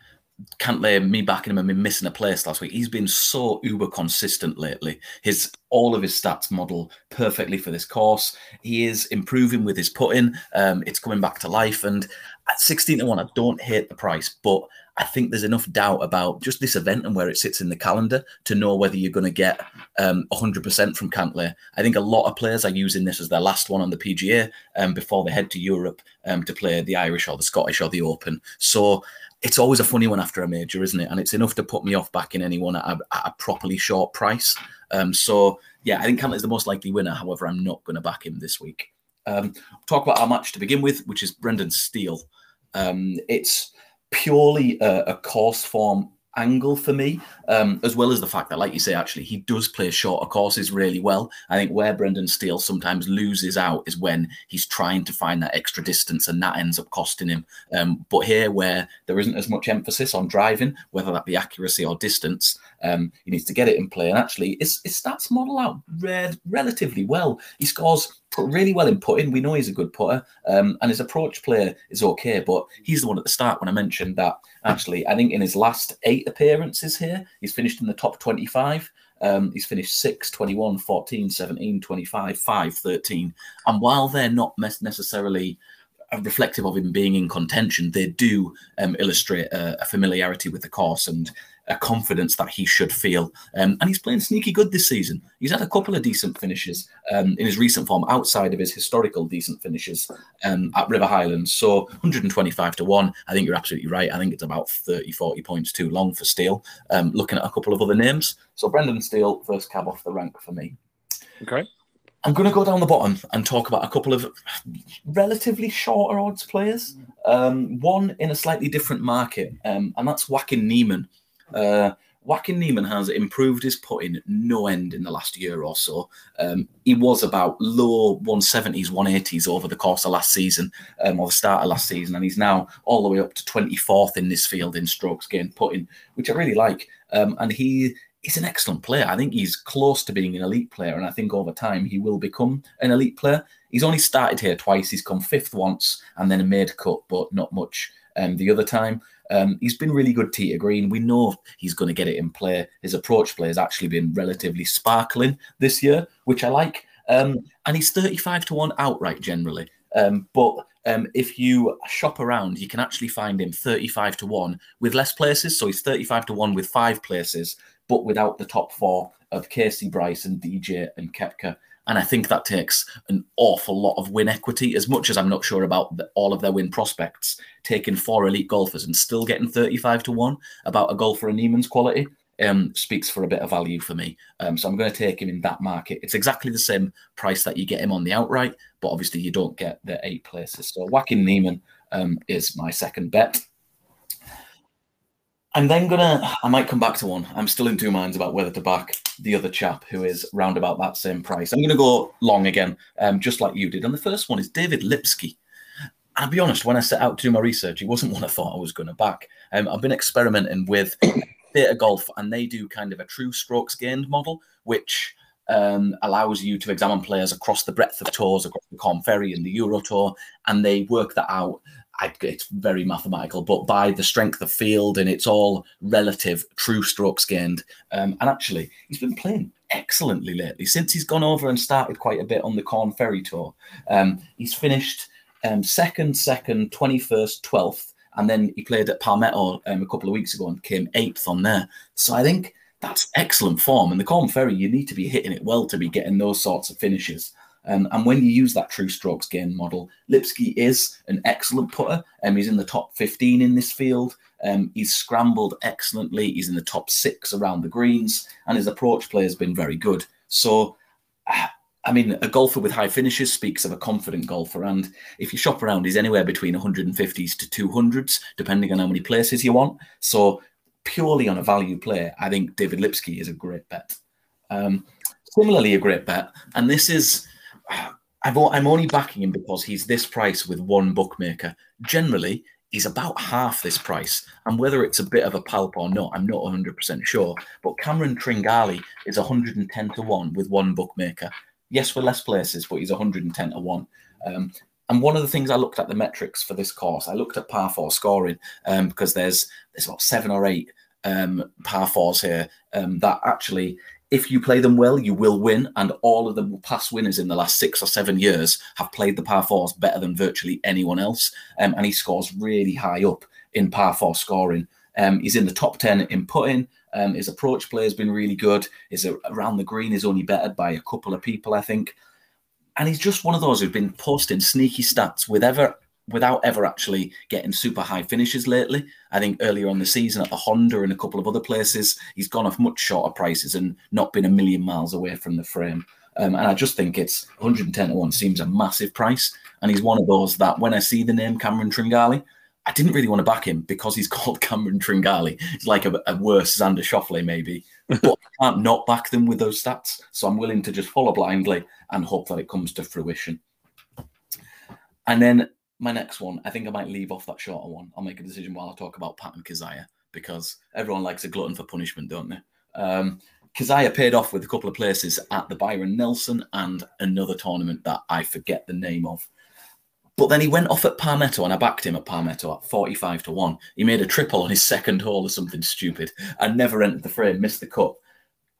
Cantlay, me backing him, and me missing a place last week. He's been so uber consistent lately. His all of his stats model perfectly for this course. He is improving with his putting. Um, it's coming back to life. And at sixteen to one, I don't hate the price, but I think there's enough doubt about just this event and where it sits in the calendar to know whether you're going to get um, one hundred percent from Cantlay. I think a lot of players are using this as their last one on the P G A um, before they head to Europe um, to play the Irish or the Scottish or the Open. So it's always a funny one after a major, isn't it? And it's enough to put me off backing anyone at a, at a properly short price. Um, so, yeah, I think Cantlay is the most likely winner. However, I'm not going to back him this week. Um, talk about our match to begin with, which is Brendan Steele. Um, it's purely a, a course form angle for me, um, as well as the fact that, like you say, actually, he does play shorter courses really well. I think where Brendan Steele sometimes loses out is when he's trying to find that extra distance, and that ends up costing him. Um, but here, where there isn't as much emphasis on driving, whether that be accuracy or distance, um, he needs to get it in play. And actually, his, his stats model out re relatively well. He scores really well in putting. We know he's a good putter, um, and his approach play is okay, but he's the one at the start when I mentioned that. Actually, I think in his last eight appearances here, he's finished in the top twenty-five. Um, he's finished six, twenty-one, fourteen, seventeen, twenty-five, five, thirteen. And while they're not necessarily reflective of him being in contention, they do um, illustrate a, a familiarity with the course and a confidence that he should feel. Um, and he's playing sneaky good this season. He's had a couple of decent finishes um, in his recent form outside of his historical decent finishes um, at River Highlands. So one hundred twenty-five to one, I think you're absolutely right. I think it's about thirty, forty points too long for Steele. Um, looking at a couple of other names. So Brendan Steele, first cab off the rank for me. Okay. I'm going to go down the bottom and talk about a couple of relatively shorter odds players. Um, one in a slightly different market, um, and that's Joaquín Niemann. Uh, Joaquín Niemann has improved his putting no end in the last year or so. Um, he was about low one seventies, one eighties over the course of last season, um, or the start of last season, and he's now all the way up to twenty-fourth in this field in strokes gained putting, which I really like. Um, and he is an excellent player. I think he's close to being an elite player, and I think over time he will become an elite player. He's only started here twice. He's come fifth once and then a made cut, but not much um, the other time. Um, he's been really good tee to green. We know he's going to get it in play. His approach play has actually been relatively sparkling this year, which I like. Um, and he's thirty-five to one outright generally. Um, but um, if you shop around, you can actually find him thirty-five to one with less places. So he's thirty-five to one with five places, but without the top four of Casey, Bryce and D J and Koepka. And I think that takes an awful lot of win equity. As much as I'm not sure about the, all of their win prospects, taking four elite golfers and still getting thirty-five to one about a golfer in Niemann's quality um, speaks for a bit of value for me. Um, so I'm going to take him in that market. It's exactly the same price that you get him on the outright, but obviously you don't get the eight places. So Joaquín Niemann um, is my second bet. I'm then going to, I might come back to one. I'm still in two minds about whether to back the other chap who is round about that same price. I'm going to go long again, um, just like you did. And the first one is David Lipsky. I'll be honest, when I set out to do my research, he wasn't one I thought I was going to back. Um, I've been experimenting with Theta Golf, and they do kind of a true strokes gained model, which um, allows you to examine players across the breadth of tours, across the Corn Ferry and the Euro Tour, and they work that out. I, it's very mathematical, but by the strength of field, and it's all relative true strokes gained. Um, and actually, he's been playing excellently lately. Since he's gone over and started quite a bit on the Corn Ferry Tour, um, he's finished um, second, second, twenty-first, twelfth, and then he played at Palmetto um, a couple of weeks ago and came eighth on there. So I think that's excellent form. And the Corn Ferry, you need to be hitting it well to be getting those sorts of finishes. Um, and when you use that true strokes gain model, Lipsky is an excellent putter. Um, he's in the top fifteen in this field. Um, he's scrambled excellently. He's in the top six around the greens, and his approach play has been very good. So, I mean, a golfer with high finishes speaks of a confident golfer. And if you shop around, he's anywhere between one fifties to two hundreds, depending on how many places you want. So purely on a value play, I think David Lipsky is a great bet. Um, similarly, a great bet. And this is... I'm only backing him because he's this price with one bookmaker. Generally, he's about half this price. And whether it's a bit of a palp or not, I'm not one hundred percent sure. But Cameron Tringale is one hundred ten to one with one bookmaker. Yes, for less places, but he's one hundred ten to one. Um, And one of the things I looked at the metrics for this course, I looked at par four scoring um, because there's there's about seven or eight um, par fours here um, that actually, if you play them well, you will win. And all of the past winners in the last six or seven years have played the par fours better than virtually anyone else. Um, and he scores really high up in par four scoring. Um, he's in the top ten in putting. Um, his approach play has been really good. His uh, around the green is only bettered by a couple of people, I think. And he's just one of those who've been posting sneaky stats with ever, without ever actually getting super high finishes lately. I think earlier on the season at the Honda and a couple of other places, he's gone off much shorter prices and not been a million miles away from the frame. Um, and I just think it's one hundred ten to one seems a massive price. And he's one of those that when I see the name Cameron Tringale, I didn't really want to back him because he's called Cameron Tringale. It's like a, a worse Xander Schauffele maybe, but I can't not back them with those stats. So I'm willing to just follow blindly and hope that it comes to fruition. And then my next one, I think I might leave off that shorter one. I'll make a decision while I talk about Pat and Keziah because everyone likes a glutton for punishment, don't they? Um, Keziah paid off with a couple of places at the Byron Nelson and another tournament that I forget the name of. But then he went off at Palmetto, and I backed him at Palmetto at forty-five to one. He made a triple on his second hole or something stupid and never entered the frame, missed the cut.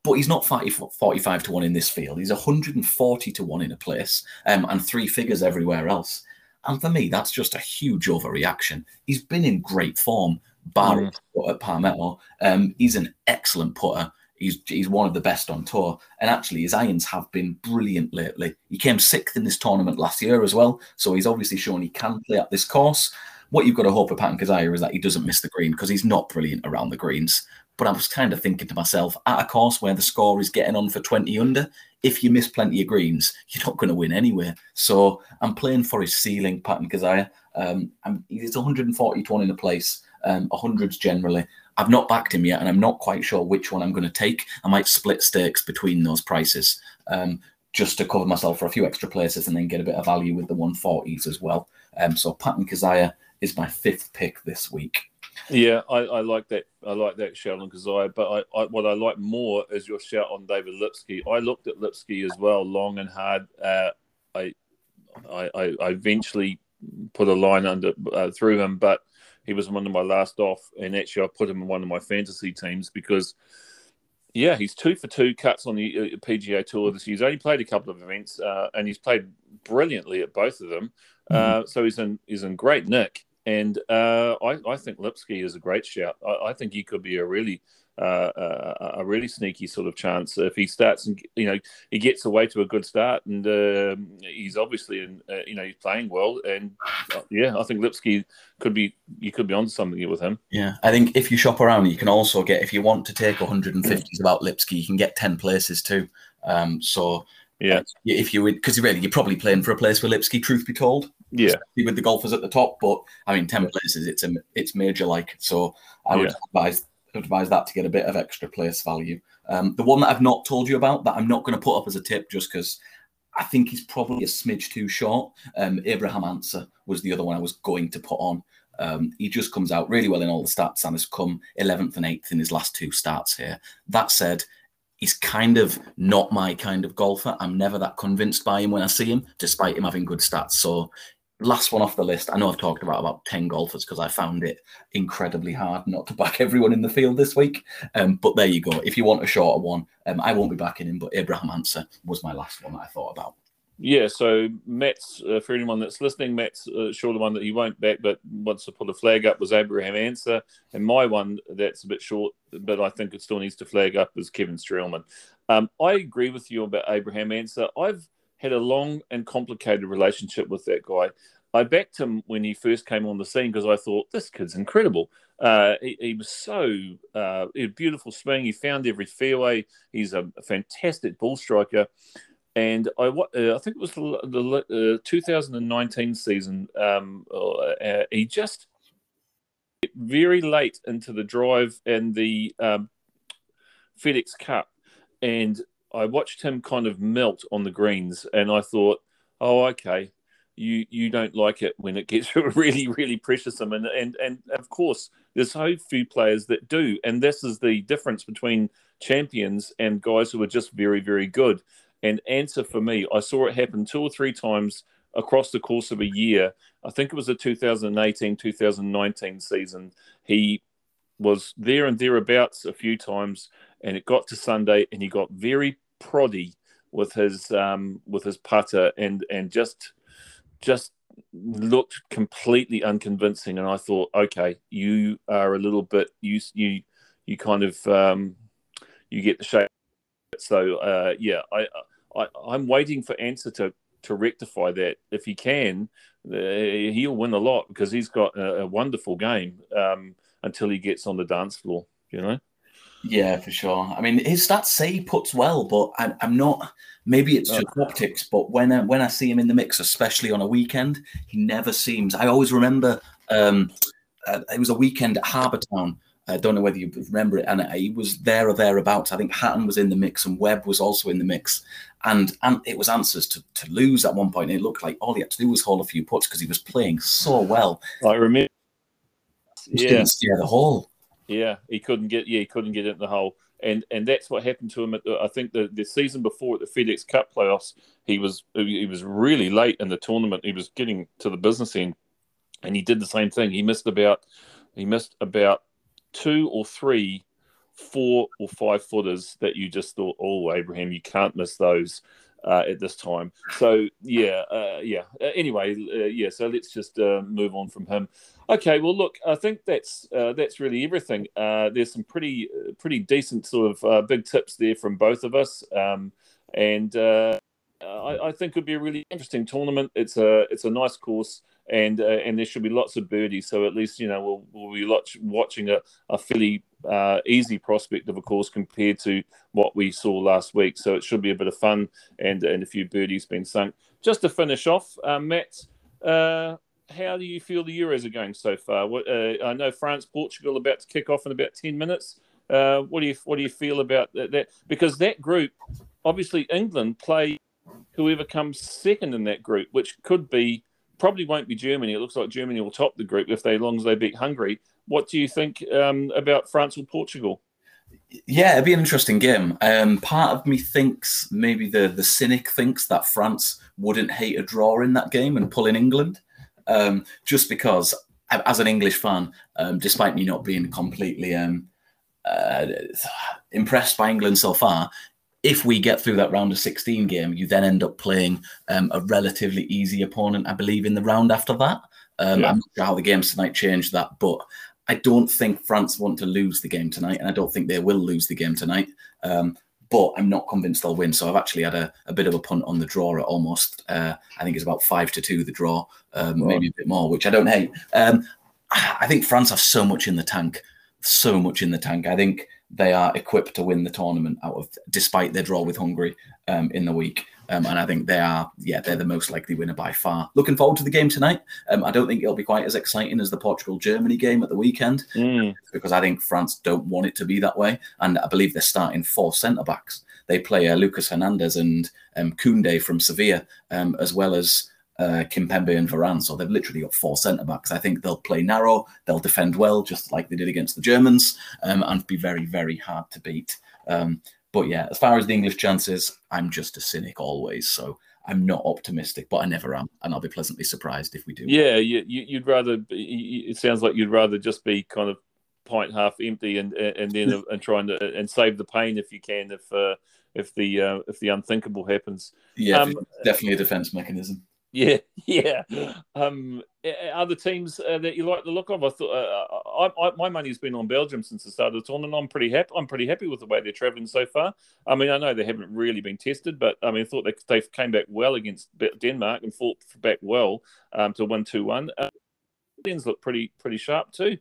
But he's not forty-five to one in this field. He's one hundred forty to one in a place um, and three figures everywhere else. And for me, that's just a huge overreaction. He's been in great form, barring mm. at Palmetto. Um, he's an excellent putter. He's, he's one of the best on tour. And actually, his irons have been brilliant lately. He came sixth in this tournament last year as well. So he's obviously shown he can play at this course. What you've got to hope for Pat and Keziah is that he doesn't miss the green because he's not brilliant around the greens. But I was kind of thinking to myself, at a course where the score is getting on for twenty under, if you miss plenty of greens, you're not going to win anyway. So I'm playing for his ceiling, Pat and Keziah. Um, he's one hundred forty to one in a place, um, hundreds generally. I've not backed him yet, and I'm not quite sure which one I'm going to take. I might split stakes between those prices um, just to cover myself for a few extra places and then get a bit of value with the one forties as well. Um, so Pat and Keziah is my fifth pick this week. Yeah, I, I like that. I like that shout on Keziah, but I, I, what I like more is your shout on David Lipsky. I looked at Lipsky as well, long and hard. Uh, I, I, I eventually put a line under uh, through him, but he was one of my last off, and actually I put him in one of my fantasy teams because, yeah, he's two for two cuts on the P G A Tour this year. He's only played a couple of events, uh, and he's played brilliantly at both of them. Uh, mm. So he's in he's in great nick, and uh, I, I think Lipsky is a great shout. I, I think he could be a really uh, a, a really sneaky sort of chance if he starts and you know he gets away to a good start, and uh, he's obviously in, uh, you know he's playing well, and uh, yeah, I think Lipsky could be you could be onto something here with him. Yeah, I think if you shop around, you can also get if you want to take one hundred fifties about Lipsky, you can get ten places too. Um, so yeah, uh, if you because really you're probably playing for a place with Lipsky. Truth be told. Yeah, with the golfers at the top, but I mean, ten places, it's a it's major like. So I would yeah. advise advise that to get a bit of extra place value. Um, the one that I've not told you about that I'm not going to put up as a tip, just because I think he's probably a smidge too short. Um, Abraham Ancer was the other one I was going to put on. Um, he just comes out really well in all the stats and has come eleventh and eighth in his last two starts here. That said, he's kind of not my kind of golfer. I'm never that convinced by him when I see him, despite him having good stats. So. Last one off the list. I know I've talked about about ten golfers because I found it incredibly hard not to back everyone in the field this week. Um, but there you go. If you want a shorter one, um, I won't be backing him, but Abraham Ancer was my last one that I thought about. Yeah, so Matt's, uh, for anyone that's listening, Matt's uh, shorter one that he won't back, but wants to put a flag up was Abraham Ancer. And my one that's a bit short, but I think it still needs to flag up is Kevin Streelman. Um, I agree with you about Abraham Ancer. I've had a long and complicated relationship with that guy. I backed him when he first came on the scene because I thought, this kid's incredible. Uh, he, he was so uh, he had beautiful swing. He found every fairway. He's a fantastic ball striker. And I, uh, I think it was the, the uh, two thousand nineteen season. Um, uh, he just very late into the drive in the um, FedEx Cup. And I watched him kind of melt on the greens, and I thought, oh, okay, you you don't like it when it gets really, really pressuresome. And, and, and of course, there's so few players that do, and this is the difference between champions and guys who are just very, very good. And Ancer for me, I saw it happen two or three times across the course of a year, I think it was the two thousand eighteen two thousand nineteen season, he was there and thereabouts a few times, and it got to Sunday and he got very proddy with his um, with his putter and and just just looked completely unconvincing. And I thought, okay, you are a little bit you you you kind of um, you get the shape. So uh, yeah, I, I I'm waiting for Ancer to to rectify that. If he can, uh, he'll win a lot, because he's got a, a wonderful game um, until he gets on the dance floor, you know. Yeah, for sure. I mean, his stats say he puts well, but I, I'm not. Maybe it's just oh. optics. But when I, when I see him in the mix, especially on a weekend, he never seems. I always remember um, uh, it was a weekend at Harbour Town. I don't know whether you remember it, and he was there or thereabouts. I think Hatton was in the mix, and Webb was also in the mix, and and it was Ancer's to, to lose at one point. It looked like all he had to do was haul a few putts because he was playing so well. I remember. He yeah. didn't steer the hole. Yeah, he couldn't get. Yeah, he couldn't get it in the hole, and and that's what happened to him. At the, I think the, the season before at the FedEx Cup playoffs, he was he was really late in the tournament. He was getting to the business end, and he did the same thing. He missed about he missed about two or three, four or five footers that you just thought, oh, Abraham, you can't miss those uh, at this time. So yeah, uh, yeah. Uh, anyway, uh, yeah. So let's just uh, move on from him. Okay, well, look, I think that's uh, that's really everything. Uh, there's some pretty pretty decent sort of uh, big tips there from both of us, um, and uh, I, I think it would be a really interesting tournament. It's a it's a nice course, and uh, and there should be lots of birdies. So at least, you know, we'll we'll be watching a a fairly uh, easy prospect of a course compared to what we saw last week. So it should be a bit of fun, and and a few birdies being sunk. Just to finish off, uh, Matt. Uh, How do you feel the Euros are going so far? What, uh, I know France, Portugal about to kick off in about ten minutes. Uh, what do you what do you feel about that? Because that group, obviously England play whoever comes second in that group, which could be probably won't be Germany. It looks like Germany will top the group if they as long as they beat Hungary. What do you think um, about France or Portugal? Yeah, it'd be an interesting game. Um, part of me thinks maybe the the cynic thinks that France wouldn't hate a draw in that game and pull in England. Um, just because, as an English fan, um, despite me not being completely um, uh, impressed by England so far, if we get through that round of sixteen game, you then end up playing um, a relatively easy opponent, I believe, in the round after that. Um, yeah. I'm not sure how the games tonight changed that, but I don't think France want to lose the game tonight, and I don't think they will lose the game tonight. Um, but I'm not convinced they'll win. So I've actually had a, a bit of a punt on the draw at almost, uh, I think it's about five to two, the draw, um, oh. maybe a bit more, which I don't hate. Um, I think France have so much in the tank, so much in the tank. I think they are equipped to win the tournament out of, despite their draw with Hungary um, in the week. Um, and I think they are, yeah, they're the most likely winner by far. Looking forward to the game tonight. Um, I don't think it'll be quite as exciting as the Portugal-Germany game at the weekend mm. because I think France don't want it to be that way. And I believe they're starting four centre-backs. They play uh, Lucas Hernandez and um, Koundé from Sevilla, um, as well as uh, Kimpembe and Varane. So they've literally got four centre-backs. I think they'll play narrow, they'll defend well, just like they did against the Germans, um, and be very, very hard to beat. Um But yeah, as far as the English chances, I'm just a cynic always, so I'm not optimistic, but I never am, and I'll be pleasantly surprised if we do. Yeah, you, you'd rather. Be, it sounds like you'd rather just be kind of pint half empty, and and then and trying to and save the pain if you can, if uh, if the uh, if the unthinkable happens. Yeah, um, definitely a defence mechanism. Yeah, yeah. Um, other teams uh, that you like the look of, I thought uh, I, I, my money's been on Belgium since the start of the tournament. I'm pretty happy. I'm pretty happy with the way they're travelling so far. I mean, I know they haven't really been tested, but I mean, I thought they they came back well against Denmark and fought back well um, to win two one. Uh, Italians look pretty pretty sharp too.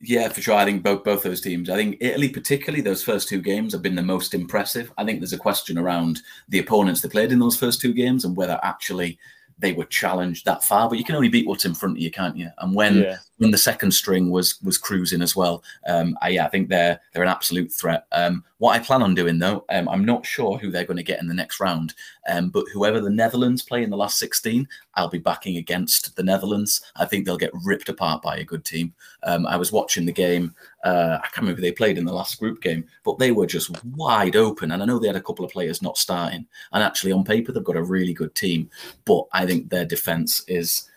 Yeah, for sure. I think both both those teams. I think Italy, particularly, those first two games have been the most impressive. I think there's a question around the opponents they played in those first two games and whether actually they were challenged that far, but you can only beat what's in front of you, can't you? And when yeah. and the second string was was cruising as well. Um, I, yeah, I think they're they're an absolute threat. Um, what I plan on doing though, um, I'm not sure who they're going to get in the next round, um, but whoever the Netherlands play in the last sixteen, I'll be backing against the Netherlands. I think they'll get ripped apart by a good team. Um, I was watching the game. Uh, I can't remember who they played in the last group game, but they were just wide open. And I know they had a couple of players not starting. And actually, on paper, they've got a really good team. But I think their defence is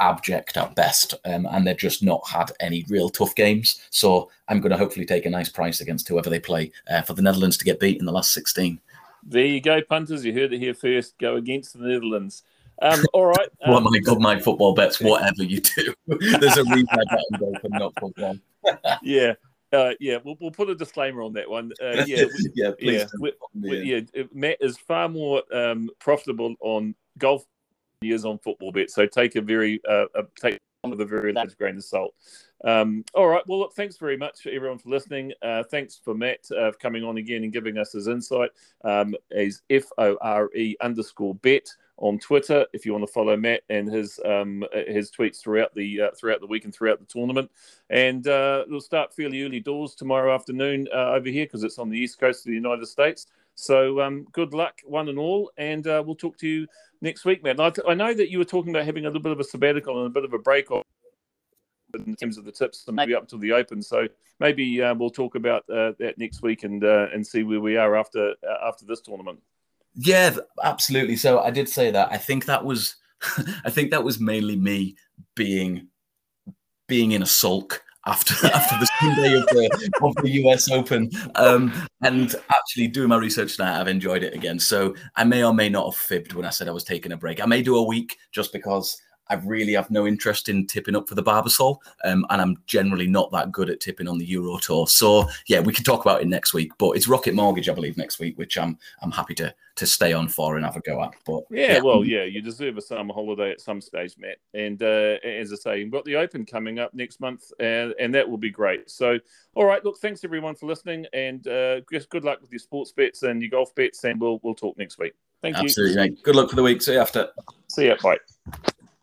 abject at best, um, and they've just not had any real tough games. So I'm going to hopefully take a nice price against whoever they play uh, for the Netherlands to get beat in the last sixteen. There you go, punters. You heard it here first. Go against the Netherlands. Um, all right. Um, well, my God, my football bets, whatever you do. There's a reason I bet them for not football. yeah. Uh, yeah, we'll, we'll put a disclaimer on that one. Uh, yeah, we, yeah, please yeah, we, we, yeah, Matt is far more um, profitable on golf than he is on football bets. So take a very uh, a, take with a very large grain of salt. Um, all right. Well, look, thanks very much for everyone for listening. Uh, thanks for Matt uh, for coming on again and giving us his insight. Um, he's F O R E underscore bet on Twitter if you want to follow Matt and his um, his tweets throughout the uh, throughout the week and throughout the tournament. And uh, it'll start fairly early doors tomorrow afternoon uh, over here because it's on the east coast of the United States. So um, good luck, one and all, and uh, we'll talk to you next week, Matt. I, th- I know that you were talking about having a little bit of a sabbatical and a bit of a break off in terms of the tips and maybe up to the Open. So maybe uh, we'll talk about uh, that next week and uh, and see where we are after uh, after this tournament. Yeah, absolutely. So I did say that. I think that was, I think that was mainly me being, being in a sulk after after the Sunday of the of the U S Open, um, and actually doing my research tonight, I've enjoyed it again. So I may or may not have fibbed when I said I was taking a break. I may do a week just because I really have no interest in tipping up for the Barbasol, um, and I'm generally not that good at tipping on the Euro Tour. So yeah, we can talk about it next week. But it's Rocket Mortgage, I believe, next week, which I'm I'm happy to to stay on for and have a go at. But yeah, yeah. well, yeah, you deserve a summer holiday at some stage, Matt. And uh, as I say, you've got the Open coming up next month, and, and that will be great. So all right, look, thanks everyone for listening, and uh, just good luck with your sports bets and your golf bets, and we'll we'll talk next week. Thank Absolutely, you. Absolutely, mate. Good luck for the week. See you after. See you. Bye.